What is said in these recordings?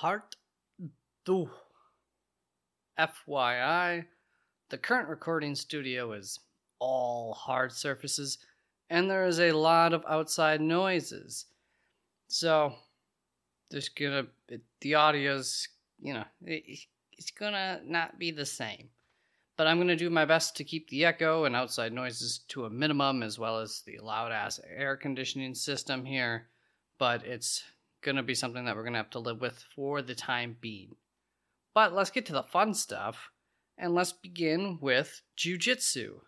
Part 2. FYI, the current recording studio is all hard surfaces, and there is a lot of outside noises. So, there's gonna... the audio's, you know, it's gonna not be the same. But I'm gonna do my best to keep the echo and outside noises to a minimum, as well as the loud-ass air conditioning system here. But it's gonna be something that we're gonna have to live with for the time being. But let's get to the fun stuff, and let's begin with Jiu Jitsu,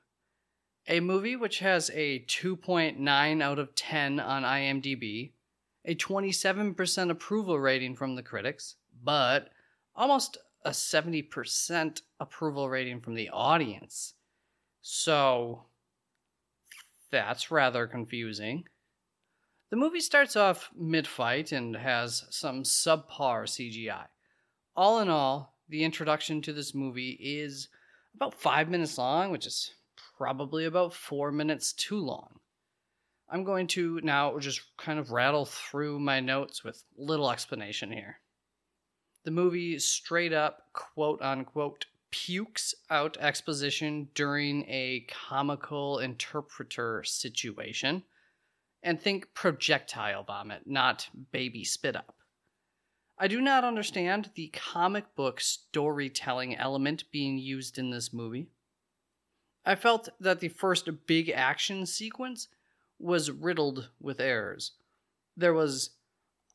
a movie which has a 2.9 out of 10 on IMDb, a 27% approval rating from the critics, but almost a 70% approval rating from the audience. So, that's rather confusing. The movie starts off mid-fight and has some subpar CGI. All in all, the introduction to this movie is about 5 minutes long, which is probably about 4 minutes too long. I'm going to now just kind of rattle through my notes with little explanation here. The movie straight up, quote-unquote, pukes out exposition during a comical interpreter situation. And think projectile vomit, not baby spit up. I do not understand the comic book storytelling element being used in this movie. I felt that the first big action sequence was riddled with errors. There was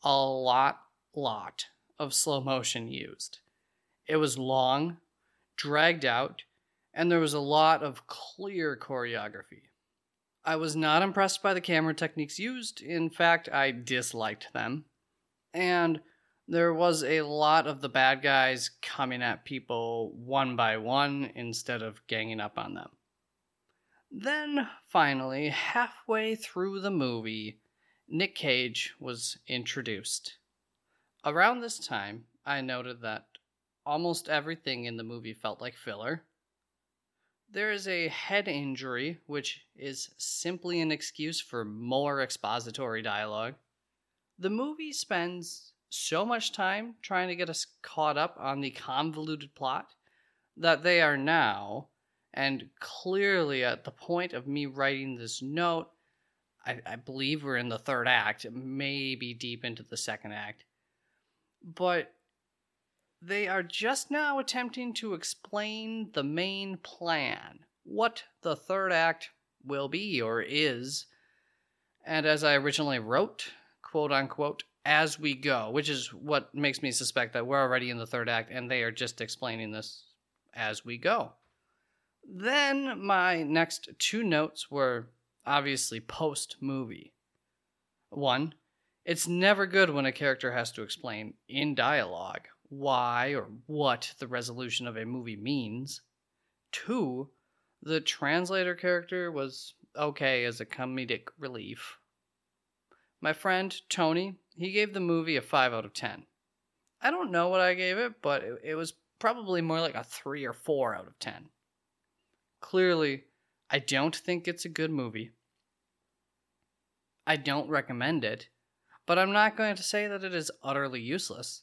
a lot of slow motion used. It was long, dragged out, and there was a lot of clear choreography. I was not impressed by the camera techniques used. In fact, I disliked them. And there was a lot of the bad guys coming at people one by one instead of ganging up on them. Then, finally, halfway through the movie, Nick Cage was introduced. Around this time, I noted that almost everything in the movie felt like filler. There is a head injury, which is simply an excuse for more expository dialogue. The movie spends so much time trying to get us caught up on the convoluted plot that they are now, and clearly at the point of me writing this note, I believe we're in the third act, maybe deep into the second act, but they are just now attempting to explain the main plan, what the third act will be or is, and as I originally wrote, quote-unquote, as we go, which is what makes me suspect that we're already in the third act and they are just explaining this as we go. Then my next two notes were obviously post-movie. One, it's never good when a character has to explain in dialogue why or what the resolution of a movie means. Two, the translator character was okay as a comedic relief. My friend, Tony, he gave the movie a 5 out of 10. I don't know what I gave it, but it was probably more like a 3 or 4 out of 10. Clearly, I don't think it's a good movie. I don't recommend it, but I'm not going to say that it is utterly useless.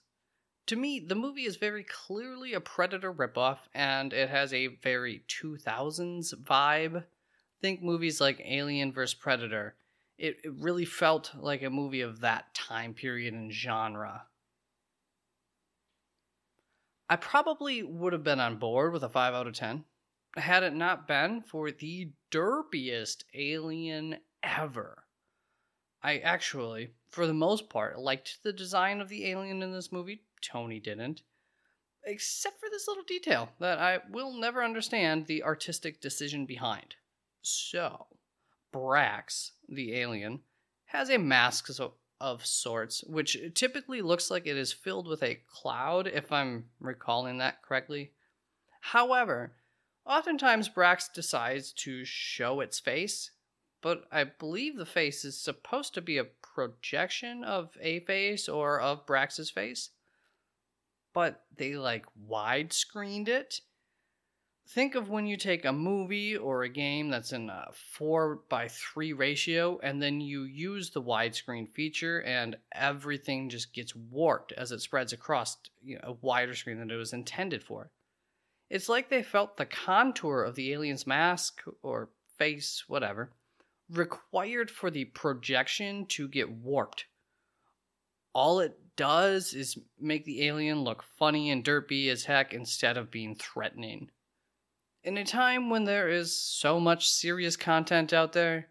To me, the movie is very clearly a Predator ripoff, and it has a very 2000s vibe. Think movies like Alien vs. Predator. It really felt like a movie of that time period and genre. I probably would have been on board with a 5 out of 10, had it not been for the derpiest alien ever. I actually, for the most part, liked the design of the alien in this movie. Tony didn't. Except for this little detail that I will never understand the artistic decision behind. So, Brax, the alien, has a mask of sorts, which typically looks like it is filled with a cloud, if I'm recalling that correctly. However, oftentimes Brax decides to show its face, but I believe the face is supposed to be a projection of a face or of Brax's face. But they, widescreened it. think of when you take a movie or a game that's in a 4:3 ratio, and then you use the widescreen feature, and everything just gets warped as it spreads across, you know, a wider screen than it was intended for. It's like they felt the contour of the alien's mask or face, whatever, required for the projection to get warped. All it does is make the alien look funny and derpy as heck instead of being threatening. In a time when there is so much serious content out there,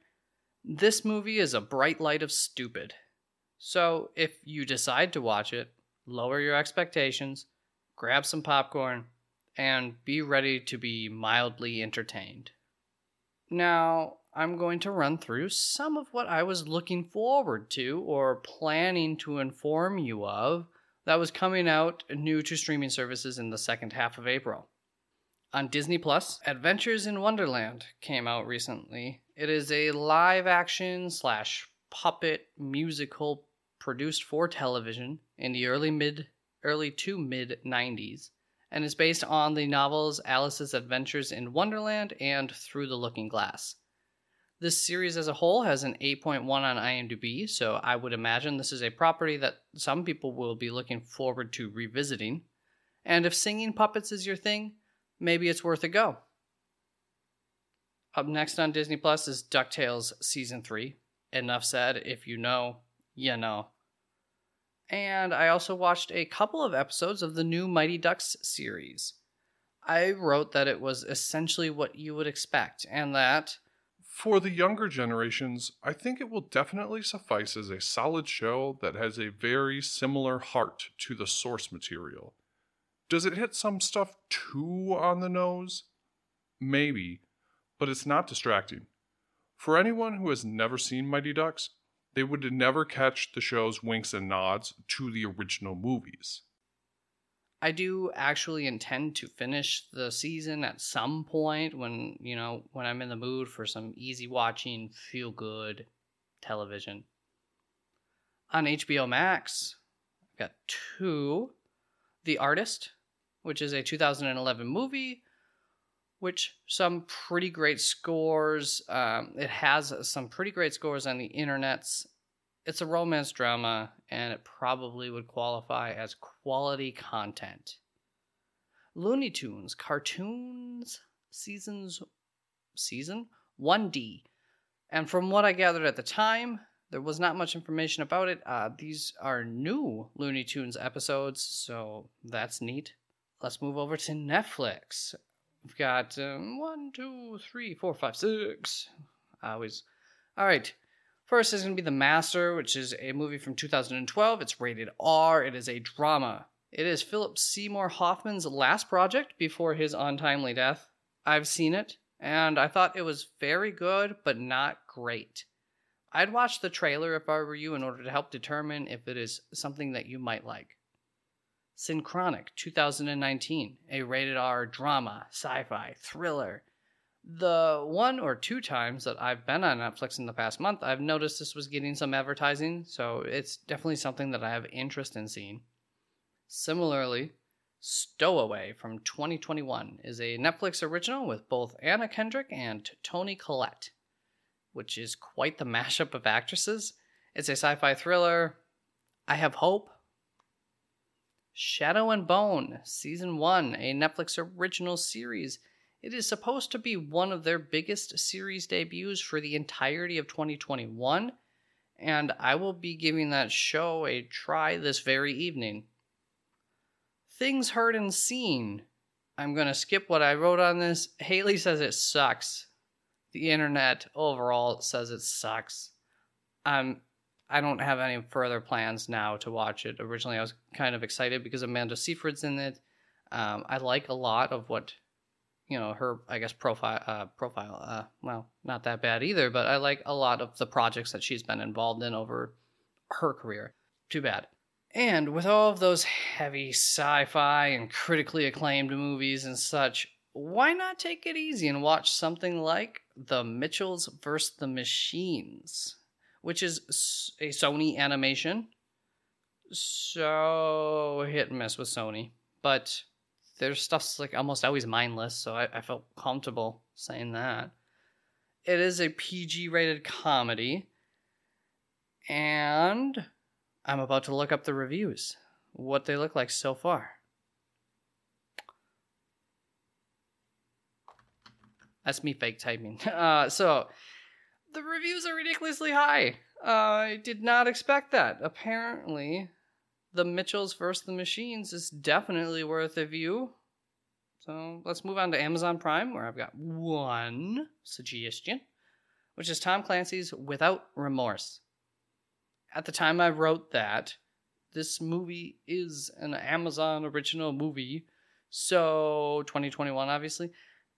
this movie is a bright light of stupid. So if you decide to watch it, lower your expectations, grab some popcorn, and be ready to be mildly entertained. Now, I'm going to run through some of what I was looking forward to or planning to inform you of that was coming out new to streaming services in the second half of April. On Disney Plus, Adventures in Wonderland came out recently. It is a live-action / puppet musical produced for television in the early to mid-90s, and is based on the novels Alice's Adventures in Wonderland and Through the Looking Glass. This series as a whole has an 8.1 on IMDb, so I would imagine this is a property that some people will be looking forward to revisiting. And if singing puppets is your thing, maybe it's worth a go. Up next on Disney Plus is DuckTales Season 3. Enough said, if you know, you know. And I also watched a couple of episodes of the new Mighty Ducks series. I wrote that it was essentially what you would expect, and that, for the younger generations, I think it will definitely suffice as a solid show that has a very similar heart to the source material. Does it hit some stuff too on the nose? Maybe, but it's not distracting. For anyone who has never seen Mighty Ducks, they would never catch the show's winks and nods to the original movies. I do actually intend to finish the season at some point when I'm in the mood for some easy watching, feel-good television. On HBO Max, I've got two. The Artist, which is a 2011 movie, which some pretty great scores. It has some pretty great scores on the internets. It's a romance drama, and it probably would qualify as quality content. Looney Tunes Cartoons Season 1D. And from what I gathered at the time, there was not much information about it. These are new Looney Tunes episodes, so that's neat. Let's move over to Netflix. We've got 1, 2, 3, 4, 5, 6. All right. First is going to be The Master, which is a movie from 2012. It's rated R. It is a drama. It is Philip Seymour Hoffman's last project before his untimely death. I've seen it, and I thought it was very good, but not great. I'd watch the trailer if I were you in order to help determine if it is something that you might like. Synchronic 2019, a rated R drama, sci-fi, thriller. The one or two times that I've been on Netflix in the past month, I've noticed this was getting some advertising, so it's definitely something that I have interest in seeing. Similarly, Stowaway from 2021 is a Netflix original with both Anna Kendrick and Toni Collette, which is quite the mashup of actresses. It's a sci-fi thriller. I have hope. Shadow and Bone, Season 1, a Netflix original series. It is supposed to be one of their biggest series debuts for the entirety of 2021, and I will be giving that show a try this very evening. Things Heard and Seen. I'm going to skip what I wrote on this. Haley says it sucks. The internet overall says it sucks. I don't have any further plans now to watch it. Originally, I was kind of excited because Amanda Seyfried's in it. I like a lot of what, her, I guess, profile, not that bad either, but I like a lot of the projects that she's been involved in over her career. Too bad. And with all of those heavy sci-fi and critically acclaimed movies and such, why not take it easy and watch something like The Mitchells vs. the Machines, which is a Sony animation. So hit and miss with Sony, but their stuff's like almost always mindless, so I felt comfortable saying that. It is a PG-rated comedy, and I'm about to look up the reviews, what they look like so far. That's me fake typing. So, the reviews are ridiculously high. I did not expect that. Apparently, The Mitchells vs. the Machines is definitely worth a view. So let's move on to Amazon Prime, where I've got one suggestion, which is Tom Clancy's Without Remorse. At the time I wrote that, this movie is an Amazon original movie, so 2021, obviously.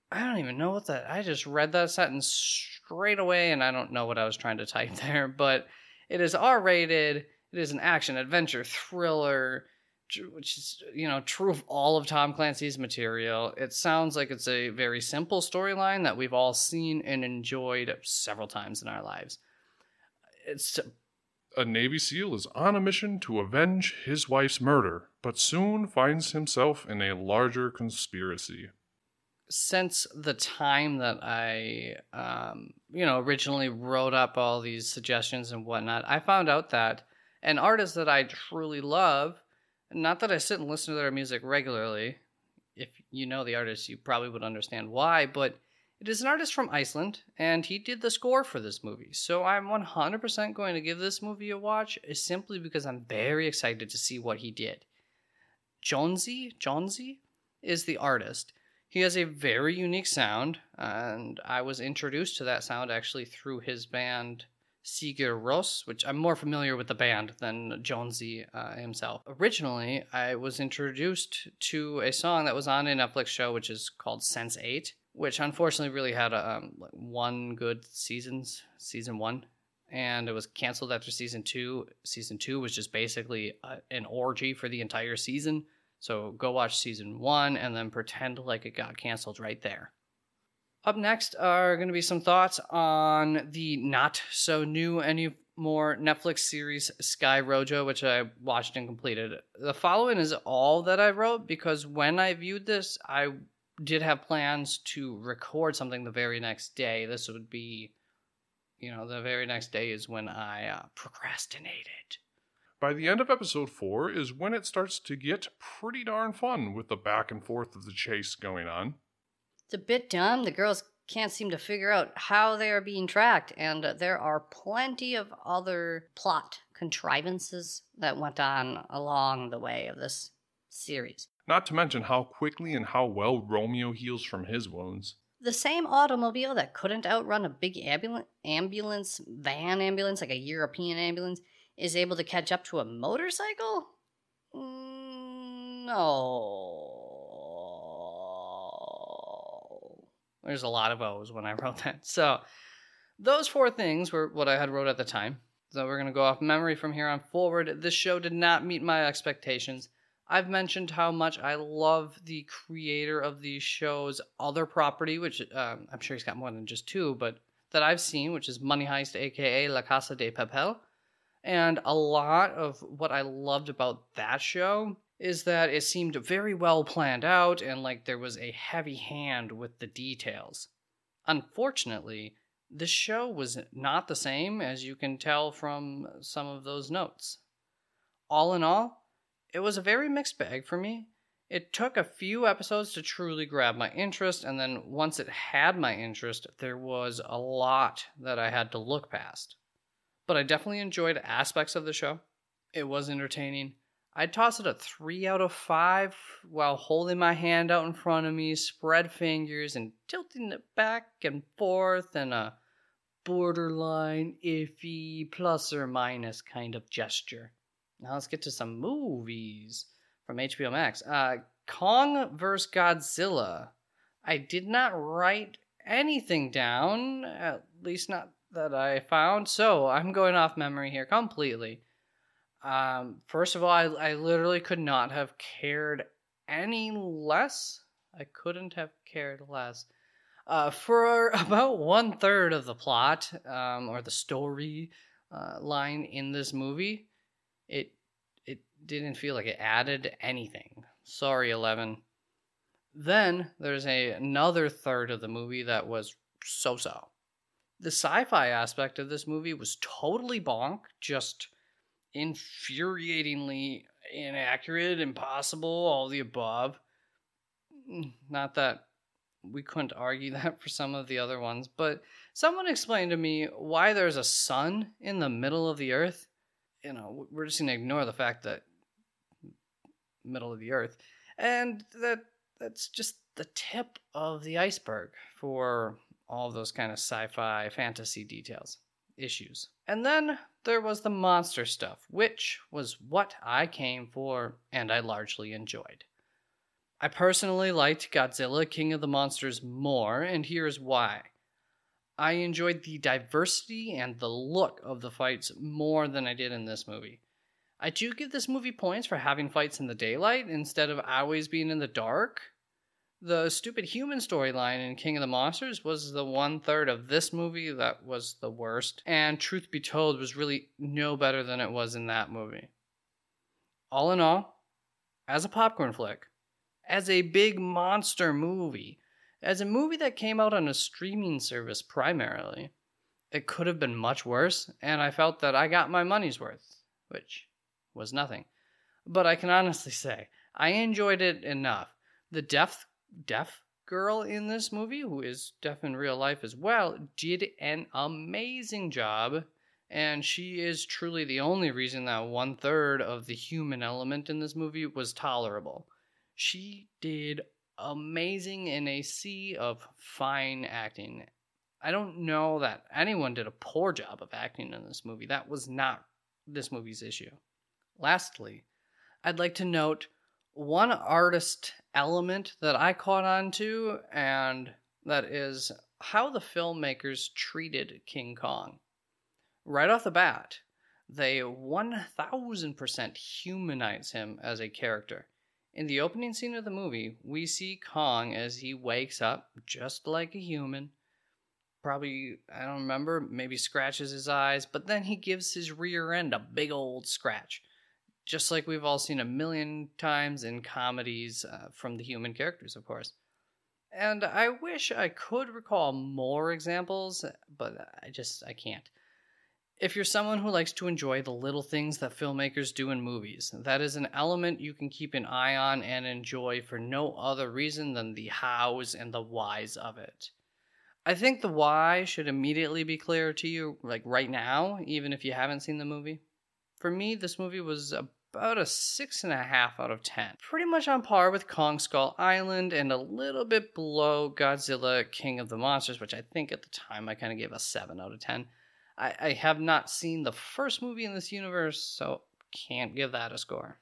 I don't even know what that... I just read that sentence straight away, and I don't know what I was trying to type there, but it is R-rated. It is an action-adventure thriller, which is, you know, true of all of Tom Clancy's material. It sounds like it's a very simple storyline that we've all seen and enjoyed several times in our lives. It's a Navy SEAL is on a mission to avenge his wife's murder, but soon finds himself in a larger conspiracy. Since the time that I, originally wrote up all these suggestions and whatnot, I found out that an artist that I truly love, not that I sit and listen to their music regularly, if you know the artist, you probably would understand why, but it is an artist from Iceland, and he did the score for this movie. So I'm 100% going to give this movie a watch, simply because I'm very excited to see what he did. Jonsi is the artist. He has a very unique sound, and I was introduced to that sound actually through his band Sigur Rós, which I'm more familiar with the band than Jonsi himself. Originally, I was introduced to a song that was on a Netflix show, which is called Sense8, which unfortunately really had one good season one, and it was canceled after season two. Season two was just basically an orgy for the entire season, so go watch season one and then pretend like it got canceled right there. Up next are going to be some thoughts on the not-so-new anymore Netflix series Sky Rojo, which I watched and completed. The following is all that I wrote, because when I viewed this, I did have plans to record something the very next day. This would be, the very next day is when I procrastinated. By the end of episode 4 is when it starts to get pretty darn fun with the back and forth of the chase going on. It's a bit dumb. The girls can't seem to figure out how they are being tracked, and there are plenty of other plot contrivances that went on along the way of this series. Not to mention how quickly and how well Romeo heals from his wounds. The same automobile that couldn't outrun a big ambulance, like a European ambulance, is able to catch up to a motorcycle? No. There's a lot of O's when I wrote that. So those 4 things were what I had wrote at the time. So we're going to go off memory from here on forward. This show did not meet my expectations. I've mentioned how much I love the creator of the show's other property, which I'm sure he's got more than just 2, but that I've seen, which is Money Heist, a.k.a. La Casa de Papel. And a lot of what I loved about that show is that it seemed very well planned out and like there was a heavy hand with the details. Unfortunately, the show was not the same, as you can tell from some of those notes. All in all, it was a very mixed bag for me. It took a few episodes to truly grab my interest, and then once it had my interest, there was a lot that I had to look past. But I definitely enjoyed aspects of the show. It was entertaining. I'd toss it a 3 out of 5 while holding my hand out in front of me, spread fingers, and tilting it back and forth in a borderline iffy plus or minus kind of gesture. Now let's get to some movies from HBO Max. Kong vs. Godzilla. I did not write anything down, at least not that I found, so I'm going off memory here completely. First of all, I literally could not have cared any less. I couldn't have cared less. For about 1/3 of the plot, or the story line in this movie, it didn't feel like it added anything. Sorry, 11. Then there's another third of the movie that was so-so. The sci-fi aspect of this movie was totally bonk, just infuriatingly inaccurate, impossible, all the above. Not that we couldn't argue that for some of the other ones, but someone explained to me why there's a sun in the middle of the earth. You know, we're just going to ignore the fact that middle of the earth, and that's just the tip of the iceberg for all those kind of sci-fi fantasy details issues. And then there was the monster stuff, which was what I came for, and I largely enjoyed. I personally liked Godzilla King of the Monsters more, and here's why. I enjoyed the diversity and the look of the fights more than I did in this movie. I do give this movie points for having fights in the daylight instead of always being in the dark. The stupid human storyline in King of the Monsters was the one-third of this movie that was the worst, and truth be told, was really no better than it was in that movie. All in all, as a popcorn flick, as a big monster movie, as a movie that came out on a streaming service primarily, it could have been much worse, and I felt that I got my money's worth, which was nothing. But I can honestly say, I enjoyed it enough. The deaf girl in this movie, who is deaf in real life as well, did an amazing job, and she is truly the only reason that one-third of the human element in this movie was tolerable. She did amazing in a sea of fine acting. I don't know that anyone did a poor job of acting in this movie. That was not this movie's issue. Lastly, I'd like to note one artist element that I caught on to, and that is how the filmmakers treated King Kong. Right off the bat, they 1000% humanize him as a character. In the opening scene of the movie, we see Kong as he wakes up just like a human. Probably, I don't remember, maybe scratches his eyes, but then he gives his rear end a big old scratch. Just like we've all seen a million times in comedies from the human characters, of course. And I wish I could recall more examples, but I can't. If you're someone who likes to enjoy the little things that filmmakers do in movies, that is an element you can keep an eye on and enjoy for no other reason than the hows and the whys of it. I think the why should immediately be clear to you, like right now, even if you haven't seen the movie. For me, this movie was about a 6.5 out of 10. Pretty much on par with Kong Skull Island and a little bit below Godzilla King of the Monsters, which I think at the time I kind of gave a 7 out of 10. I have not seen the first movie in this universe, so can't give that a score.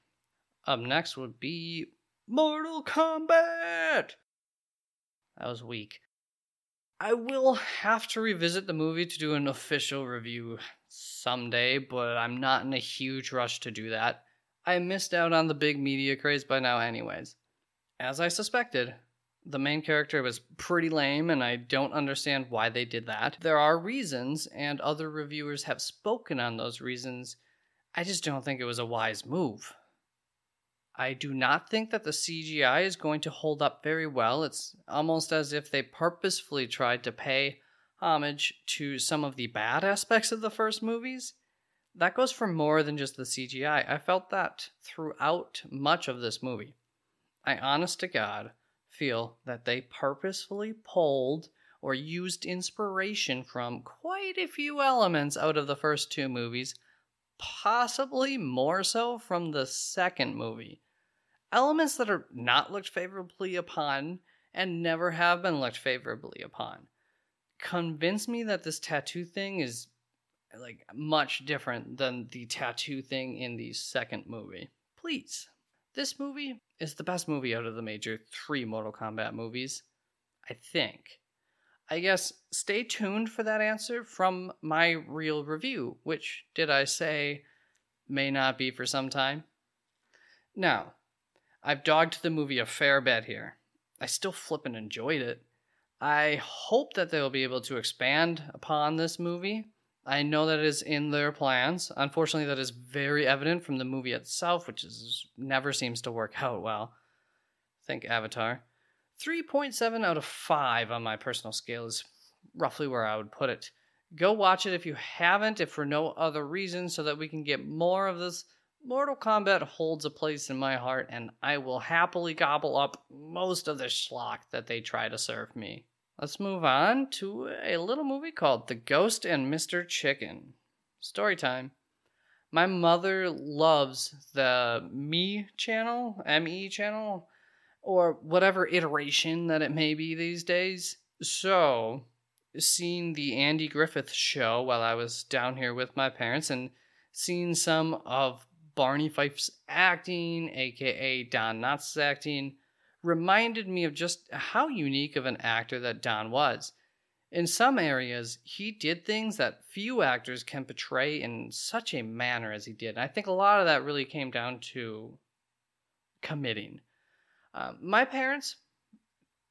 Up next would be Mortal Kombat! That was weak. I will have to revisit the movie to do an official review someday, but I'm not in a huge rush to do that. I missed out on the big media craze by now anyways. As I suspected, the main character was pretty lame, and I don't understand why they did that. There are reasons, and other reviewers have spoken on those reasons. I just don't think it was a wise move. I do not think that the CGI is going to hold up very well. It's almost as if they purposefully tried to pay homage to some of the bad aspects of the first movies. That goes for more than just the CGI. I felt that throughout much of this movie. I, honest to God, feel that they purposefully pulled or used inspiration from quite a few elements out of the first two movies, possibly more so from the second movie. Elements that are not looked favorably upon and never have been looked favorably upon. Convince me that this tattoo thing is like much different than the tattoo thing in the second movie. Please. This movie is the best movie out of the major three Mortal Kombat movies, I think. I guess stay tuned for that answer from my real review, which, did I say, may not be for some time. Now, I've dogged the movie a fair bit here. I still flippin' enjoyed it. I hope that they'll be able to expand upon this movie. I know that it is in their plans. Unfortunately, that is very evident from the movie itself, which never seems to work out well. Think Avatar. 3.7 out of 5 on my personal scale is roughly where I would put it. Go watch it if you haven't, if for no other reason, so that we can get more of this. Mortal Kombat holds a place in my heart, and I will happily gobble up most of the schlock that they try to serve me. Let's move on to a little movie called The Ghost and Mr. Chicken. Story time. My mother loves the ME channel, or whatever iteration that it may be these days. So, seeing the Andy Griffith Show while I was down here with my parents, and seeing some of Barney Fife's acting, aka Don Knotts' acting, reminded me of just how unique of an actor that Don was. In some areas, he did things that few actors can portray in such a manner as he did. And I think a lot of that really came down to committing. My parents,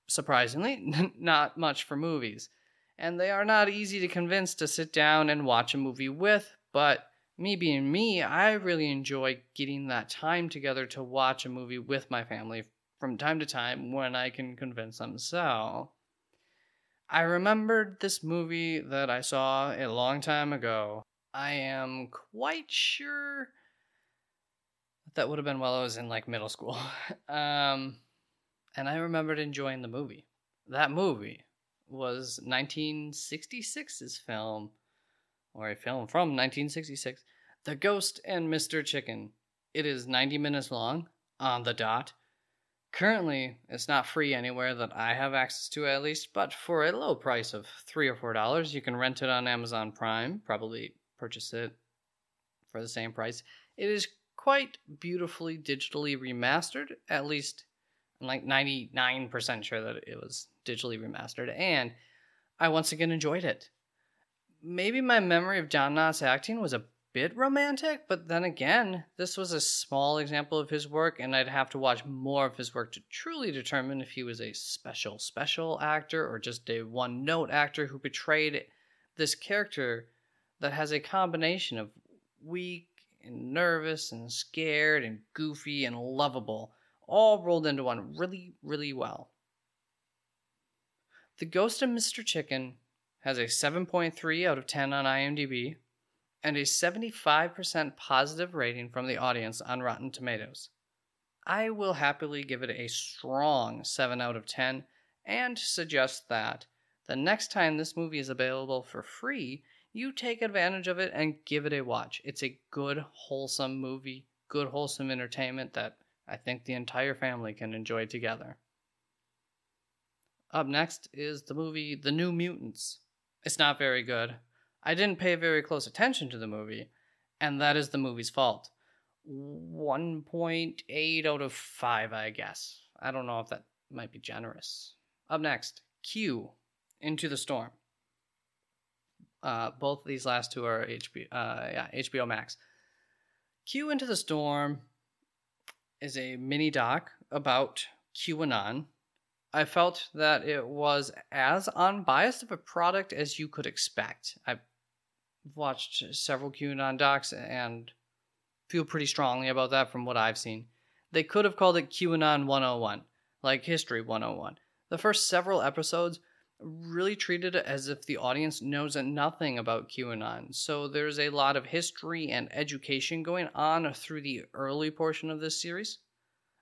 surprisingly, not much for movies. And they are not easy to convince to sit down and watch a movie with, but me being me, I really enjoy getting that time together to watch a movie with my family from time to time when I can convince them so. I remembered this movie that I saw a long time ago. I am quite sure that would have been while I was in like middle school. And I remembered enjoying the movie. That movie was 1966's film, or a film from 1966, The Ghost and Mr. Chicken. It is 90 minutes long, on the dot. Currently, it's not free anywhere that I have access to at least, but for a low price of $3 or $4, you can rent it on Amazon Prime, probably purchase it for the same price. It is quite beautifully digitally remastered, at least I'm like 99% sure that it was digitally remastered, and I once again enjoyed it. Maybe my memory of Don Knotts' acting was a bit romantic, but then again, this was a small example of his work, and I'd have to watch more of his work to truly determine if he was a special actor or just a one-note actor who portrayed this character that has a combination of weak and nervous and scared and goofy and lovable, all rolled into one really, really well. The Ghost and Mr. Chicken has a 7.3 out of 10 on IMDb, and a 75% positive rating from the audience on Rotten Tomatoes. I will happily give it a strong 7 out of 10, and suggest that the next time this movie is available for free, you take advantage of it and give it a watch. It's a good, wholesome movie, good, wholesome entertainment that I think the entire family can enjoy together. Up next is the movie The New Mutants. It's not very good. I didn't pay very close attention to the movie, and that is the movie's fault. 1.8 out of 5, I guess. I don't know if that might be generous. Up next, Q Into the Storm. Both these last two are HBO Max. Q Into the Storm is a mini-doc about QAnon. I felt that it was as unbiased of a product as you could expect. I've watched several QAnon docs and feel pretty strongly about that from what I've seen. They could have called it QAnon 101, like History 101. The first several episodes really treated it as if the audience knows nothing about QAnon. So there's a lot of history and education going on through the early portion of this series.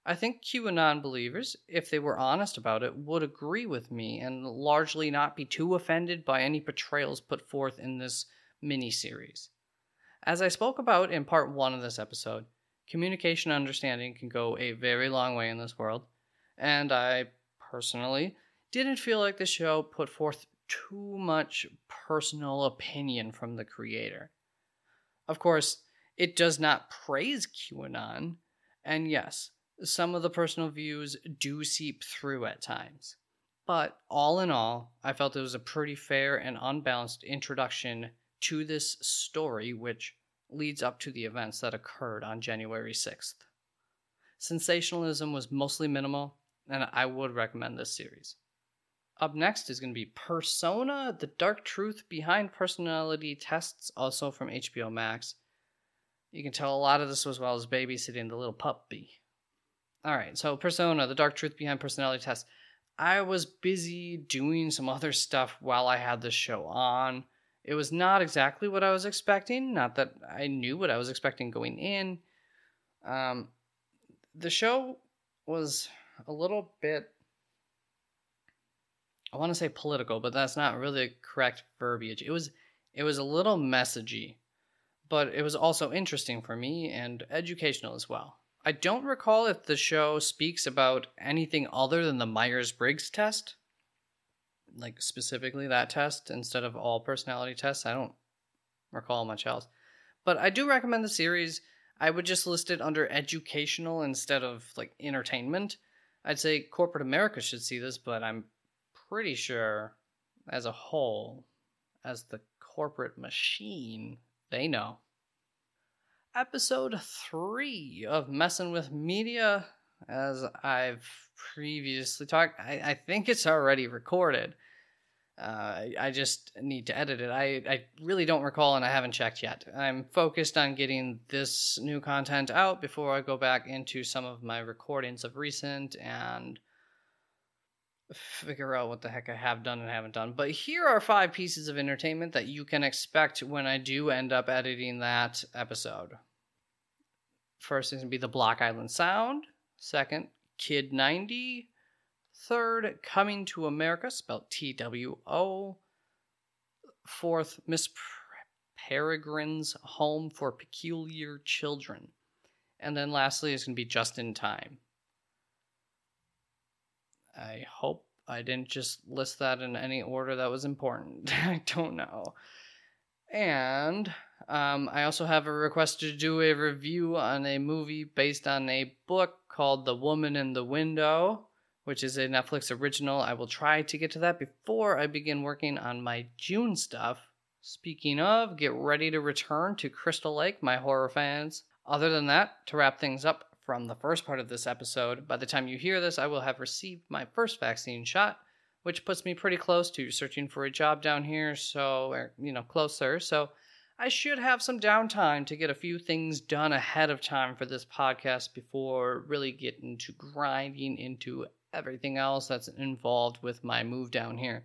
I think QAnon believers, if they were honest about it, would agree with me and largely not be too offended by any portrayals put forth in this miniseries. As I spoke about in part 1 of this episode, communication and understanding can go a very long way in this world, and I personally didn't feel like the show put forth too much personal opinion from the creator. Of course, it does not praise QAnon, and yes, some of the personal views do seep through at times. But all in all, I felt it was a pretty fair and unbalanced introduction to this story, which leads up to the events that occurred on January 6th. Sensationalism was mostly minimal, and I would recommend this series. Up next is going to be Persona, The Dark Truth Behind Personality Tests, also from HBO Max. You can tell a lot of this was while I was babysitting the little puppy. All right, so Persona, The Dark Truth Behind Personality Tests. I was busy doing some other stuff while I had the show on. It was not exactly what I was expecting. Not that I knew what I was expecting going in. The show was a little bit, I want to say political, but that's not really a correct verbiage. It was a little messagey, but it was also interesting for me and educational as well. I don't recall if the show speaks about anything other than the Myers-Briggs test, like specifically that test instead of all personality tests. I don't recall much else, but I do recommend the series. I would just list it under educational instead of like entertainment. I'd say corporate America should see this, but I'm pretty sure as a whole, as the corporate machine, they know. Episode 3 of Messing With Media, as I've previously talked, I think it's already recorded. I just need to edit it. I really don't recall, and I haven't checked yet. I'm focused on getting this new content out before I go back into some of my recordings of recent and figure out what the heck I have done and haven't done. But here are 5 pieces of entertainment that you can expect when I do end up editing that episode. First is going to be the Block Island Sound. Second, Kid 90. Third, Coming to America, spelled TWO. Fourth, Miss Peregrine's Home for Peculiar Children. And then lastly, it's going to be Just in Time. I hope I didn't just list that in any order that was important. I don't know. And I also have a request to do a review on a movie based on a book called The Woman in the Window, which is a Netflix original. I will try to get to that before I begin working on my June stuff. Speaking of, get ready to return to Crystal Lake, my horror fans. Other than that, to wrap things up, from the first part of this episode, by the time you hear this, I will have received my first vaccine shot, which puts me pretty close to searching for a job down here, closer. So I should have some downtime to get a few things done ahead of time for this podcast before really getting to grinding into everything else that's involved with my move down here.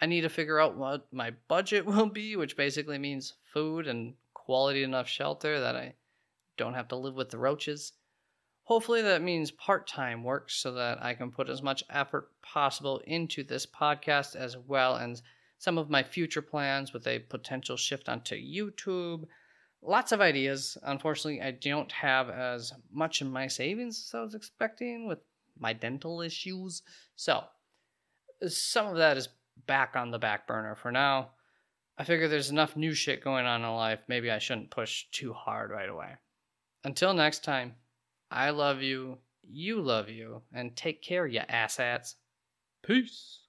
I need to figure out what my budget will be, which basically means food and quality enough shelter that I don't have to live with the roaches. Hopefully that means part-time work so that I can put as much effort possible into this podcast as well, and some of my future plans with a potential shift onto YouTube. Lots of ideas. Unfortunately, I don't have as much in my savings as I was expecting with my dental issues. So some of that is back on the back burner for now. I figure there's enough new shit going on in life. Maybe I shouldn't push too hard right away. Until next time. I love you, and take care, you asshats. Peace.